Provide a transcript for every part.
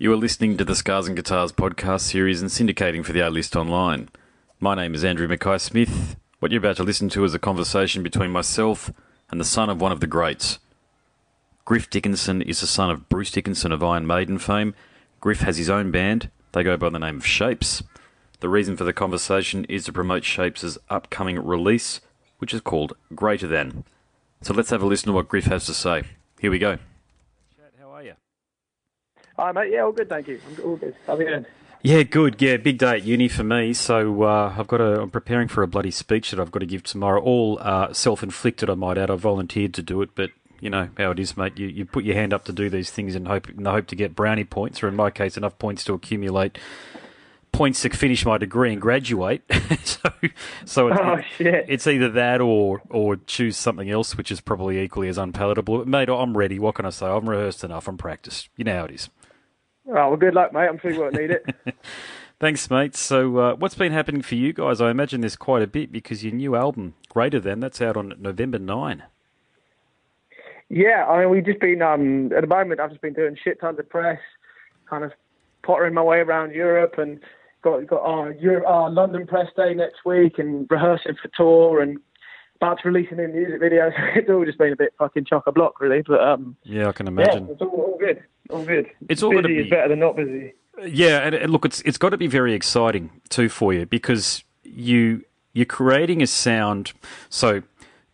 You are listening to the Scars and Guitars podcast series and syndicating for the A-List Online. My name is Andrew McKay-Smith. What you're about to listen to is a conversation between myself and the son of one of the greats. Griff Dickinson is the son of Bruce Dickinson of Iron Maiden fame. Griff has his own band. They go by the name of Shvpes. The reason for the conversation is to promote Shvpes' upcoming release, which is called Greater Than. So let's have a listen to what Griff has to say. Here we go. How are you? Hi, mate. Yeah, all good, thank you. I'm all good. How are you doing? Yeah, good. Yeah, big day at uni for me. So I'm preparing for a bloody speech that I've got to give tomorrow. All self-inflicted, I might add. I volunteered to do it, but you know how it is, mate. You put your hand up to do these things in the hope to get brownie points, or in my case, enough points to accumulate points to finish my degree and graduate. It's either that or choose something else, which is probably equally as unpalatable. Mate, I'm ready. What can I say? I'm rehearsed enough. I'm practiced. You know how it is. Oh, well, good luck, mate. I'm sure you won't need it. Thanks, mate. So what's been happening for you guys? I imagine there's quite a bit because your new album, Greater Than, that's out on November 9. Yeah, I mean, we've just been, at the moment, I've just been doing shit tons of press, kind of pottering my way around Europe, and got our London press day next week and rehearsing for tour and about to release a new music video. It's all just been a bit fucking chock-a-block, really. But yeah, I can imagine. Yeah, it's all good. All good. It's all busy is better than not busy. Yeah, and look, it's got to be very exciting too for you because you're creating a sound. So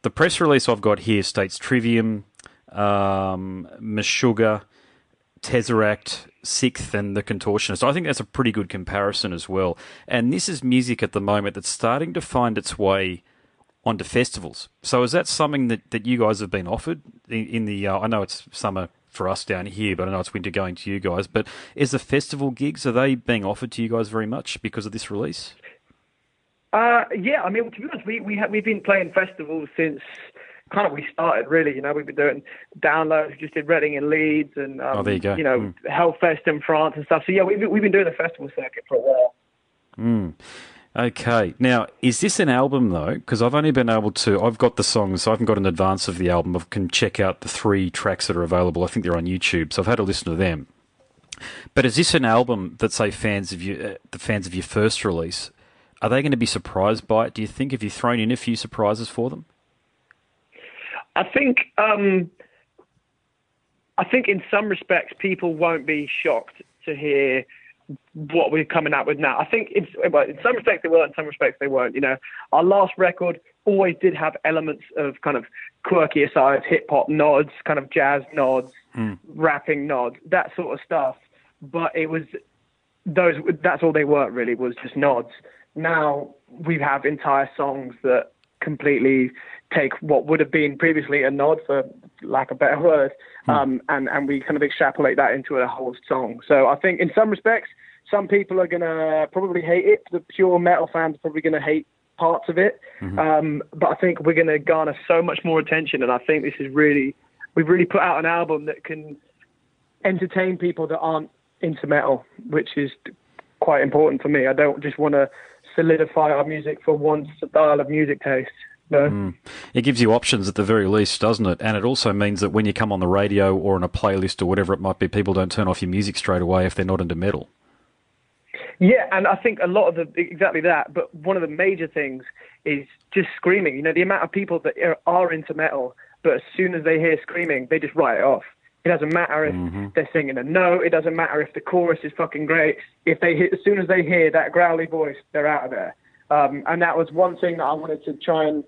the press release I've got here states Trivium, Meshuggah, Tesseract, Sixth, and The Contortionist. I think that's a pretty good comparison as well. And this is music at the moment that's starting to find its way onto festivals. So is that something that you guys have been offered in the? I know it's summer for us down here, but I know it's winter going to you guys. But is the festival gigs, are they being offered to you guys very much because of this release? Yeah, I mean, to be honest, we've been playing festivals since kind of we started, really. You know, we've been doing downloads. We just did Reading and Leeds, and Hellfest in France and stuff. So yeah, we've been doing the festival circuit for a while. Mm. Okay. Now, is this an album, though? Because I've only been able to... I've got the songs. So I haven't got an advance of the album. I can check out the 3 tracks that are available. I think they're on YouTube, so I've had to listen to them. But is this an album that, say, the fans of your first release, are they going to be surprised by it, do you think? Have you thrown in a few surprises for them? I think in some respects people won't be shocked to hear what we're coming out with now. I think in some respects they will, in some respects they won't. You know, our last record always did have elements of kind of quirky asides, hip hop nods, kind of jazz nods, rapping nods, that sort of stuff. But it was those. That's all they were, really, was just nods. Now we have entire songs that completely take what would have been previously a nod, for lack of a better word, and we kind of extrapolate that into a whole song. So I think in some respects, some people are going to probably hate it. The pure metal fans are probably going to hate parts of it. Mm-hmm. But I think we're going to garner so much more attention, and I think this is really, we've really put out an album that can entertain people that aren't into metal, which is quite important for me. I don't just want to solidify our music for one style of music taste. No. Mm. It gives you options at the very least, doesn't it? And it also means that when you come on the radio or on a playlist or whatever it might be, people don't turn off your music straight away if they're not into metal. Yeah, and I think exactly that, but one of the major things is just screaming. You know, the amount of people that are into metal, but as soon as they hear screaming, they just write it off. It doesn't matter if they're singing a note. It doesn't matter if the chorus is fucking great. As soon as they hear that growly voice, they're out of there. And that was one thing that I wanted to try and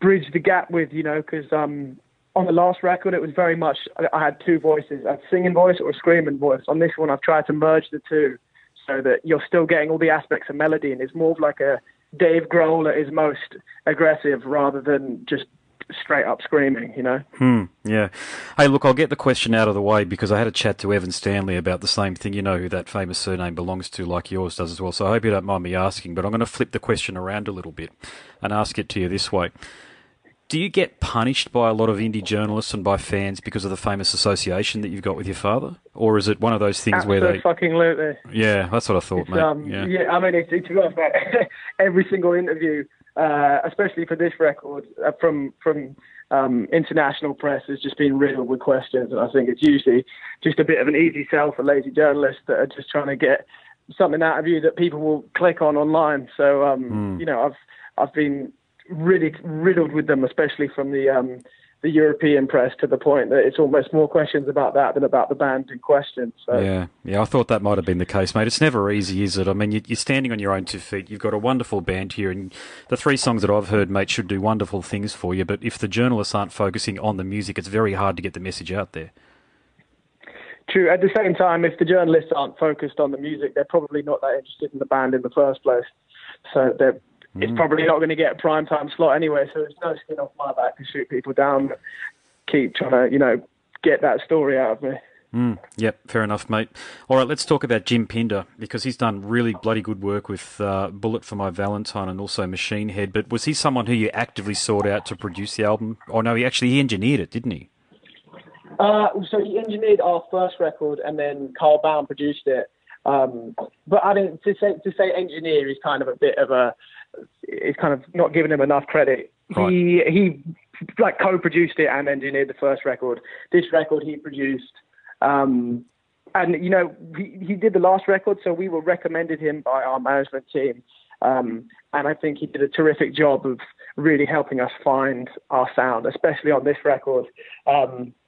bridge the gap with, you know, because on the last record, it was very much, I had two voices, a singing voice or a screaming voice. On this one, I've tried to merge the two so that you're still getting all the aspects of melody, and it's more of like a Dave Grohl at his most aggressive rather than just straight up screaming, you know? Yeah. Hey, look, I'll get the question out of the way because I had a chat to Evan Stanley about the same thing. You know who that famous surname belongs to, like yours does as well. So I hope you don't mind me asking, but I'm going to flip the question around a little bit and ask it to you this way. Do you get punished by a lot of indie journalists and by fans because of the famous association that you've got with your father? Or is it one of those things where they... Absolutely. Yeah, that's what I thought, mate. Yeah, I mean, it's to be honest, every single interview especially for this record, from international press, has just been riddled with questions. And I think it's usually just a bit of an easy sell for lazy journalists that are just trying to get something out of you that people will click on online. So, you know, I've been really riddled with them, especially from the European press, to the point that it's almost more questions about that than about the band in question. So. Yeah, I thought that might have been the case, mate. It's never easy, is it? I mean, you're standing on your own 2 feet. You've got a wonderful band here, and the 3 songs that I've heard, mate, should do wonderful things for you, but if the journalists aren't focusing on the music, it's very hard to get the message out there. True. At the same time, if the journalists aren't focused on the music, they're probably not that interested in the band in the first place. So they're it's probably not going to get a prime-time slot anyway, so there's no skin off my back to shoot people down that keep trying to, you know, get that story out of me. Yep, fair enough, mate. All right, let's talk about Jim Pinder, because he's done really bloody good work with Bullet For My Valentine and also Machine Head, but was he someone who you actively sought out to produce the album? Oh, no, he engineered it, didn't he? So he engineered our first record, and then Carl Baum produced it. But I mean, to say engineer is kind of a bit of a... It's kind of not giving him enough credit. Right. He like co-produced it and engineered the first record. This record he produced, and you know he did the last record, so we were recommended him by our management team, and I think he did a terrific job of really helping us find our sound, especially on this record.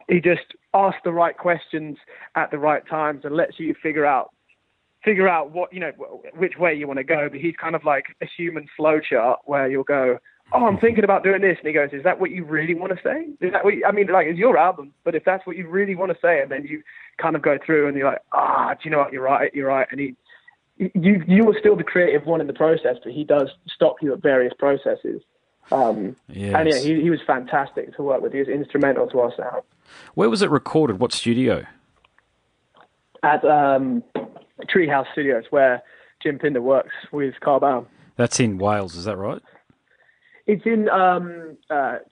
He just asked the right questions at the right times and lets you figure out what, you know, which way you want to go. But he's kind of like a human flowchart where you'll go, oh, I'm thinking about doing this, and he goes, is that what you really want to say? Is that what you, I mean, like, it's your album, but if that's what you really want to say, and then you kind of go through and you're like, do you know what, you're right, and you were still the creative one in the process, but he does stop you at various processes. Yes. And yeah, he was fantastic to work with. He was instrumental to our sound. Where was it recorded? What studio? At Treehouse Studios, where Jim Pinder works with Carl Baum. That's in Wales, is that right? It's in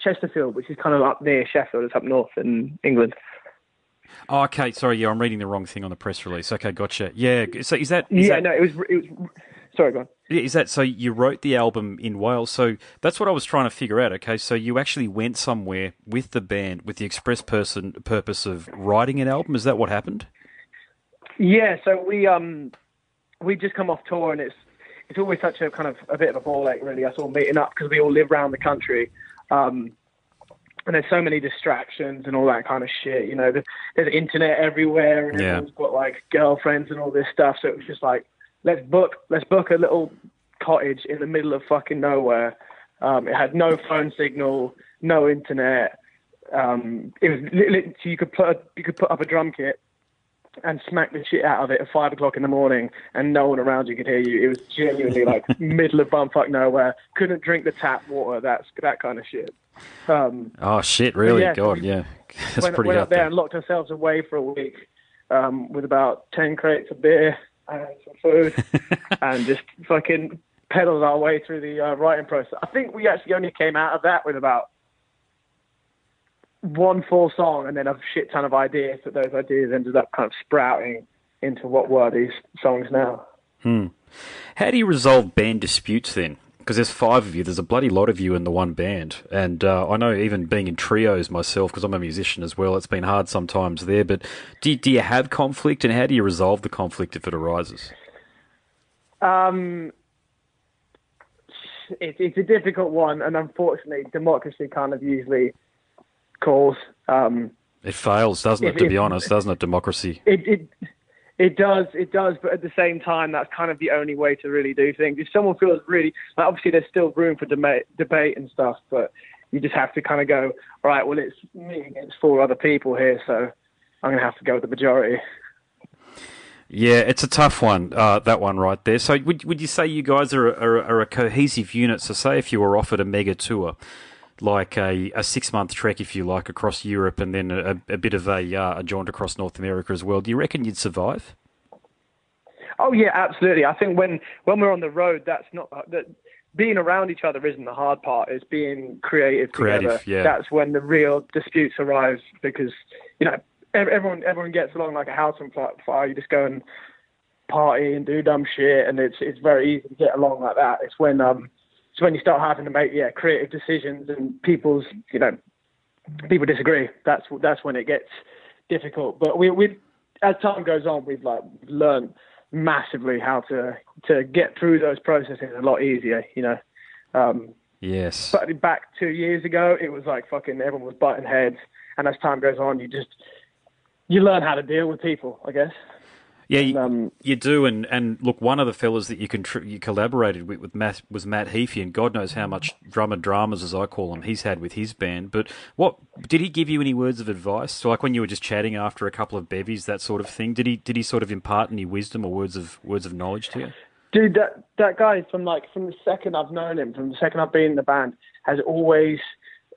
Chesterfield, which is kind of up near Sheffield. It's up north in England. Oh, okay, sorry, yeah, I'm reading the wrong thing on the press release. Okay, gotcha. Yeah, so is that... It was... Sorry, go on. Yeah, is that... So you wrote the album in Wales, so that's what I was trying to figure out, okay? So you actually went somewhere with the band with the express purpose of writing an album? Is that what happened? Yeah, so we just come off tour, and it's always such a kind of a bit of a ball ache, really, us all meeting up, because we all live around the country, and there's so many distractions and all that kind of shit. You know, there's internet everywhere, and everyone's got like girlfriends and all this stuff. So it was just like, let's book a little cottage in the middle of fucking nowhere. It had no phone signal, no internet. It was so you could put up a drum kit and smack the shit out of it at 5 o'clock in the morning, and no one around you could hear you. It was genuinely like middle of bumfuck nowhere. Couldn't drink the tap water. That's that kind of shit. Oh shit! Really? Yeah, God, yeah. That's pretty. Went up there and locked ourselves away for a week with about 10 crates of beer and some food, and just fucking pedalled our way through the writing process. I think we actually only came out of that with about 1 full song, and then a shit ton of ideas, but those ideas ended up kind of sprouting into what were these songs now. How do you resolve band disputes then? Because there's 5 of you, there's a bloody lot of you in the one band, and I know even being in trios myself, because I'm a musician as well, it's been hard sometimes there, but do you have conflict, and how do you resolve the conflict if it arises? It's a difficult one, and unfortunately democracy kind of usually calls. It fails, doesn't it, to be honest, doesn't it, democracy? It does, but at the same time, that's kind of the only way to really do things. If someone feels really... Like, obviously, there's still room for debate and stuff, but you just have to kind of go, all right, well, it's me against 4 other people here, so I'm going to have to go with the majority. Yeah, it's a tough one, that one right there. So would you say you guys are a cohesive unit? So say if you were offered a mega tour, like a 6-month trek, if you like, across Europe, and then a bit of a jaunt across North America as well. Do you reckon you'd survive? Oh yeah, absolutely. I think when we're on the road, that's not that being around each other isn't the hard part. It's being creative together. Yeah. That's when the real disputes arise, because you know everyone gets along like a house on fire. You just go and party and do dumb shit, and it's very easy to get along like that. It's when So when you start having to make creative decisions and people disagree, that's when it gets difficult. But we as time goes on, we've learned massively how to get through those processes a lot easier. Yes. But back 2 years ago, it was like fucking everyone was butting heads, and as time goes on, you learn how to deal with people, I guess. Yeah, you do, and look, one of the fellas that you collaborated with was Matt Heafy, and God knows how much drum and dramas, as I call him, he's had with his band. But what did he give you any words of advice? So, like when you were just chatting after a couple of bevies, that sort of thing. Did he sort of impart any wisdom or words of knowledge to you? Dude, that guy from the second I've known him, from the second I've been in the band, has always.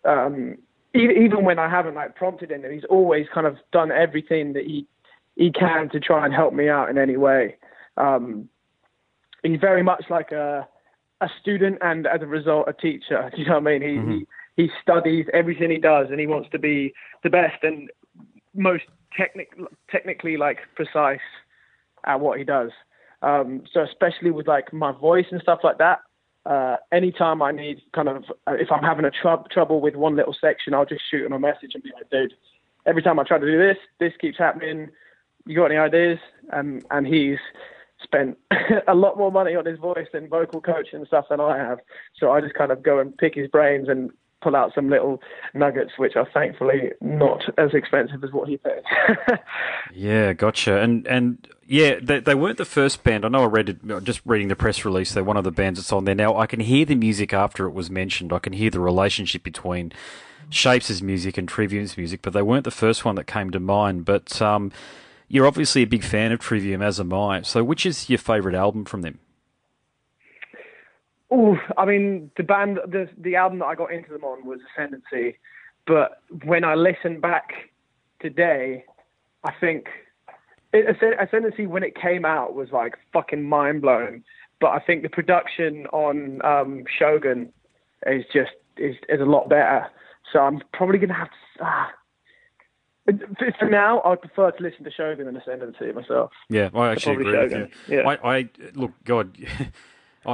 Even when I haven't prompted him, he's always kind of done everything that he can to try and help me out in any way. He's very much like a student and as a result a teacher. You know what I mean? He studies everything he does and he wants to be the best and most technically precise at what he does. So especially with my voice and stuff like that. Anytime I need if I'm having a trouble with one little section, I'll just shoot him a message and be like, dude, every time I try to do this, this keeps happening. You got any ideas? And he's spent a lot more money on his voice and vocal coaching and stuff than I have. So I just kind of go and pick his brains and pull out some little nuggets, which are thankfully not as expensive as what he paid. Yeah, gotcha. And yeah, they weren't the first band. I know I read it, just reading the press release, they're one of the bands that's on there. Now, I can hear the music after it was mentioned. I can hear the relationship between Shvpes' music and Trivium's music, but they weren't the first one that came to mind. But you're obviously a big fan of Trivium, as am I. So which is your favourite album from them? Oh, I mean, the band, the album that I got into them on was Ascendancy, but when I listen back today, I think Ascendancy when it came out was fucking mind blowing. But I think the production on Shogun is a lot better. So I'm probably gonna have to. For now, I'd prefer to listen to Shogun than Ascendancy myself. Yeah, I actually agree with you. Yeah. I look, God.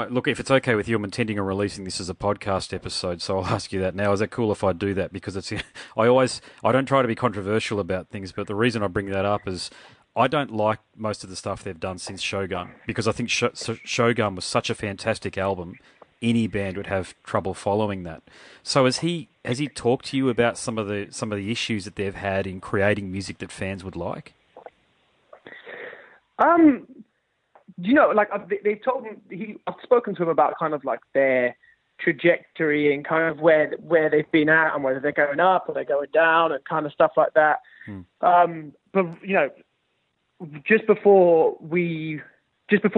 Look, if it's okay with you, I'm intending on releasing this as a podcast episode, so I'll ask you that now. Is that cool if I do that? Because I don't try to be controversial about things, but the reason I bring that up is I don't like most of the stuff they've done since Shogun, because I think Shogun was such a fantastic album. Any band would have trouble following that. So has he talked to you about some of the issues that they've had in creating music that fans would like? They told him. I've spoken to him about their trajectory and where they've been at and whether they're going up or they're going down and stuff like that. But just before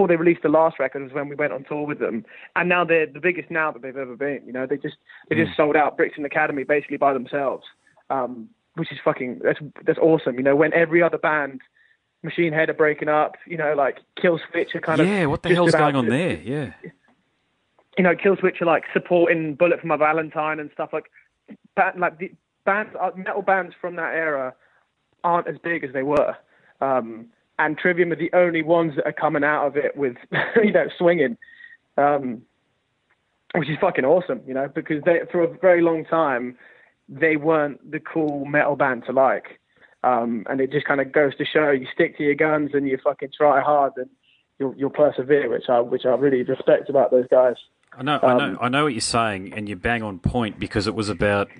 they released the last record was when we went on tour with them, and now they're the biggest now that they've ever been. They just sold out Brixton Academy basically by themselves, which is that's awesome. When every other band. Machine Head are breaking up, Killswitch are what the hell's going on there? Yeah. Killswitch are supporting Bullet For My Valentine and stuff metal bands from that era aren't as big as they were. And Trivium are the only ones that are coming out of it with, swinging, which is fucking awesome, because they, for a very long time, they weren't the cool metal band to like. And it just goes to show you stick to your guns and you fucking try hard and you'll persevere, which I really respect about those guys. I know what you're saying, and you bang on point, because it was about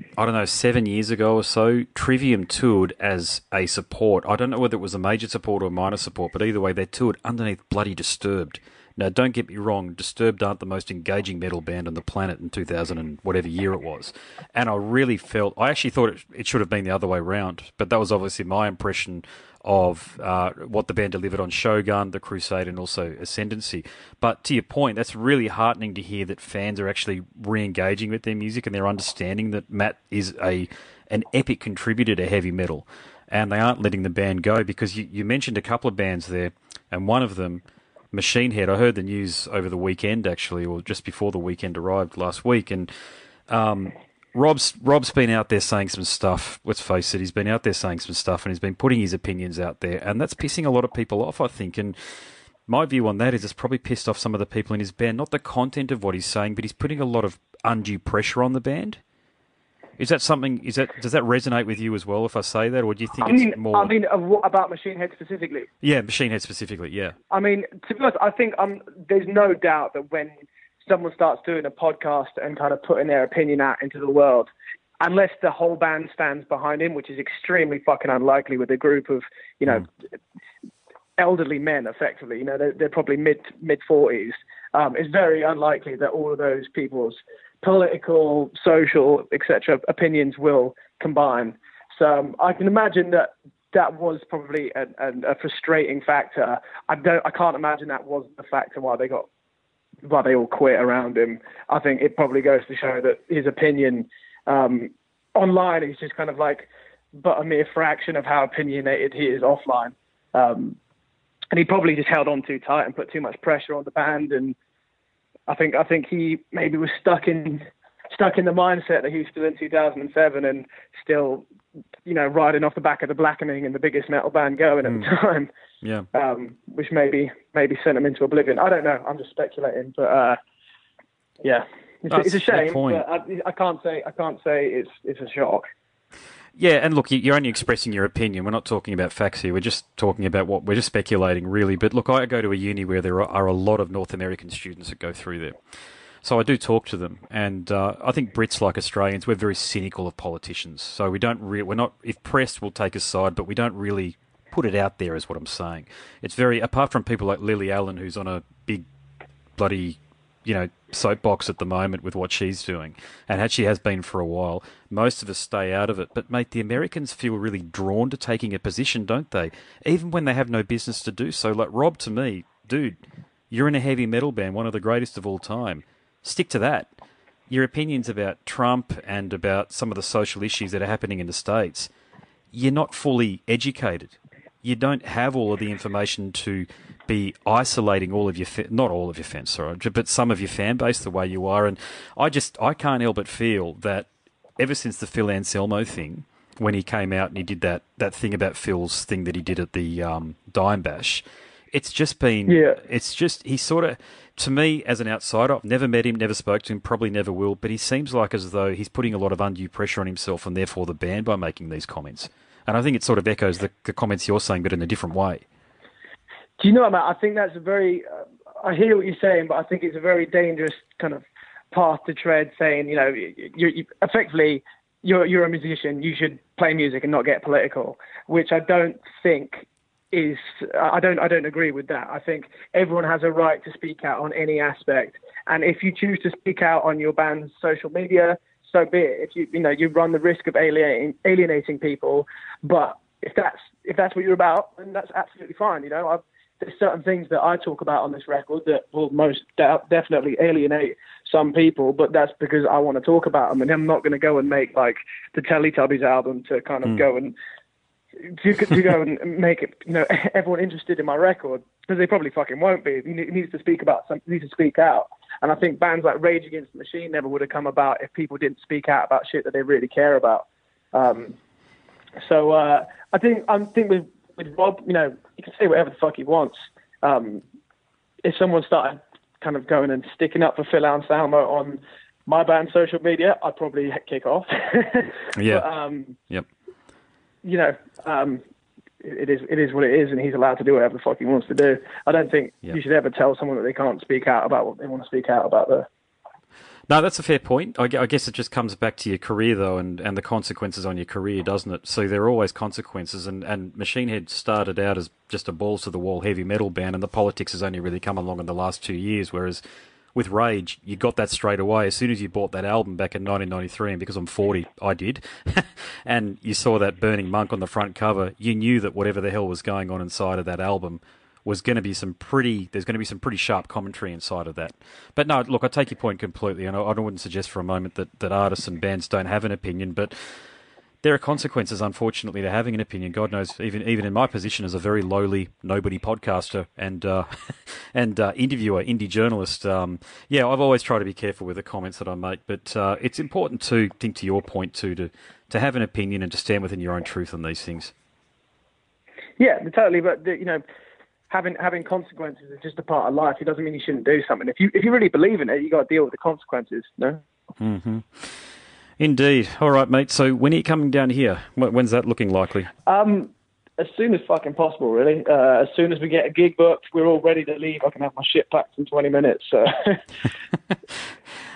7 years ago or so. Trivium toured as a support. I don't know whether it was a major support or minor support, but either way, they toured underneath bloody Disturbed. Now, don't get me wrong, Disturbed aren't the most engaging metal band on the planet in 2000 and whatever year it was. And I actually thought it should have been the other way around, but that was obviously my impression of what the band delivered on Shogun, The Crusade, and also Ascendancy. But to your point, that's really heartening to hear that fans are actually re-engaging with their music and they're understanding that Matt is an epic contributor to heavy metal and they aren't letting the band go, because you mentioned a couple of bands there, and one of them... Machine Head. I heard the news over the weekend, actually, or just before the weekend arrived last week, and Rob's been out there saying some stuff. Let's face it, he's been out there saying some stuff, and he's been putting his opinions out there, and that's pissing a lot of people off, I think. And My view on that is it's probably pissed off some of the people in his band, not the content of what he's saying, but he's putting a lot of undue pressure on the band. Is that something? Is that, does that resonate with you as well? If I say that, or do you think it's more? I mean, about Machine Head specifically? Yeah, Machine Head specifically. Yeah. I mean, to be honest, I think there's no doubt that when someone starts doing a podcast and kind of putting their opinion out into the world, unless the whole band stands behind him, which is extremely fucking unlikely with a group of elderly men, effectively, they're probably mid 40s. It's very unlikely that all of those people's political, social, etc. opinions will combine. So I can imagine that that was probably a frustrating factor. I can't imagine that was the factor why they all quit around him. I think it probably goes to show that his opinion online is just kind of like, but a mere fraction of how opinionated he is offline. And he probably just held on too tight and put too much pressure on the band, and I think he maybe was stuck in the mindset that he was still in 2007 and still, riding off the back of the Blackening and the biggest metal band going at the time. Yeah. Which maybe sent him into oblivion. I don't know. I'm just speculating, but yeah, it's a shame. But I can't say it's a shock. Yeah, and look, you're only expressing your opinion. We're not talking about facts here. We're just talking about we're just speculating, really. But look, I go to a uni where there are a lot of North American students that go through there. So I do talk to them. And I think Brits, like Australians, we're very cynical of politicians. So we don't we're not, if pressed, we'll take a side, but we don't really put it out there, is what I'm saying. It's very, apart from people like Lily Allen, who's on a big bloody, soapbox at the moment with what she's doing, and she has been for a while. Most of us stay out of it. But, mate, the Americans feel really drawn to taking a position, don't they? Even when they have no business to do so. Like, Rob, to me, dude, you're in a heavy metal band, one of the greatest of all time. Stick to that. Your opinions about Trump and about some of the social issues that are happening in the States, you're not fully educated. You don't have all of the information to be isolating all of your not all of your fans, sorry, but some of your fan base the way you are. And I can't help but feel that ever since the Phil Anselmo thing, when he came out and he did that thing about Phil's thing that he did at the Dime Bash, it's just been he sort of, to me as an outsider, I've never met him, never spoke to him, probably never will, but he seems like as though he's putting a lot of undue pressure on himself and therefore the band by making these comments. And I think it sort of echoes the comments you're saying, but in a different way. Do you know what, Matt? I think that's a very... I hear what you're saying, but I think it's a very dangerous kind of path to tread, saying, effectively, you're a musician, you should play music and not get political, which I don't think is... I don't agree with that. I think everyone has a right to speak out on any aspect. And if you choose to speak out on your band's social media... so be it. If you run the risk of alienating people, but if that's what you're about, then that's absolutely fine. There's certain things that I talk about on this record that will most definitely alienate some people, but that's because I want to talk about them, and I'm not going to go and make like the Teletubbies album to kind of go and make it, everyone interested in my record, because they probably fucking won't be. It needs to speak about something. Needs to speak out. And I think bands like Rage Against the Machine never would have come about if people didn't speak out about shit that they really care about. So I think with Rob, he can say whatever the fuck he wants. If someone started kind of going and sticking up for Phil Anselmo on my band's social media, I'd probably kick off. Yeah. But, yep. It is what it is, and he's allowed to do whatever the fuck he wants to do. I don't think you should ever tell someone that they can't speak out about what they want to speak out about, though. No, that's a fair point. I guess it just comes back to your career, though, and the consequences on your career, doesn't it? So there are always consequences, and Machine Head started out as just a balls-to-the-wall heavy metal band, and the politics has only really come along in the last 2 years, whereas with Rage, you got that straight away. As soon as you bought that album back in 1993, and because I'm 40, I did, and you saw that Burning Monk on the front cover, you knew that whatever the hell was going on inside of that album was going to be there's going to be some pretty sharp commentary inside of that. But no, look, I take your point completely, and I wouldn't suggest for a moment that artists and bands don't have an opinion, but there are consequences, unfortunately, to having an opinion. God knows, even in my position as a very lowly nobody podcaster and interviewer, indie journalist, I've always tried to be careful with the comments that I make. But it's important to think, to your point too, to have an opinion and to stand within your own truth on these things. Yeah, totally. But having consequences is just a part of life. It doesn't mean you shouldn't do something. If you really believe in it, you got to deal with the consequences, no? Mm-hmm. Indeed. All right, mate. So when are you coming down here? When's that looking likely? As soon as fucking possible, really. As soon as we get a gig booked, we're all ready to leave. I can have my shit packed in 20 minutes. So.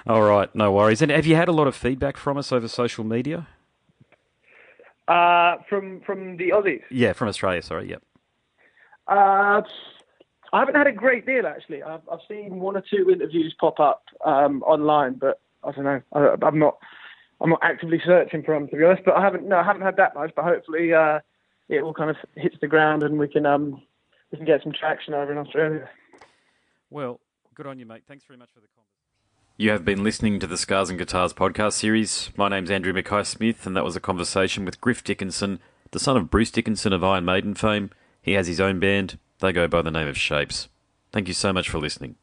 All right, no worries. And have you had a lot of feedback from us over social media? From the Aussies? Yeah, from Australia, sorry, yep. I haven't had a great deal, actually. I've seen one or two interviews pop up online, but I don't know. I'm not actively searching for them, to be honest, but I haven't had that much, but hopefully... it all kind of hits the ground and we can get some traction over in Australia. Well, good on you, mate. Thanks very much for the comment. You have been listening to the Scars and Guitars podcast series. My name's Andrew McKay-Smith, and that was a conversation with Griff Dickinson, the son of Bruce Dickinson of Iron Maiden fame. He has his own band. They go by the name of Shvpes. Thank you so much for listening.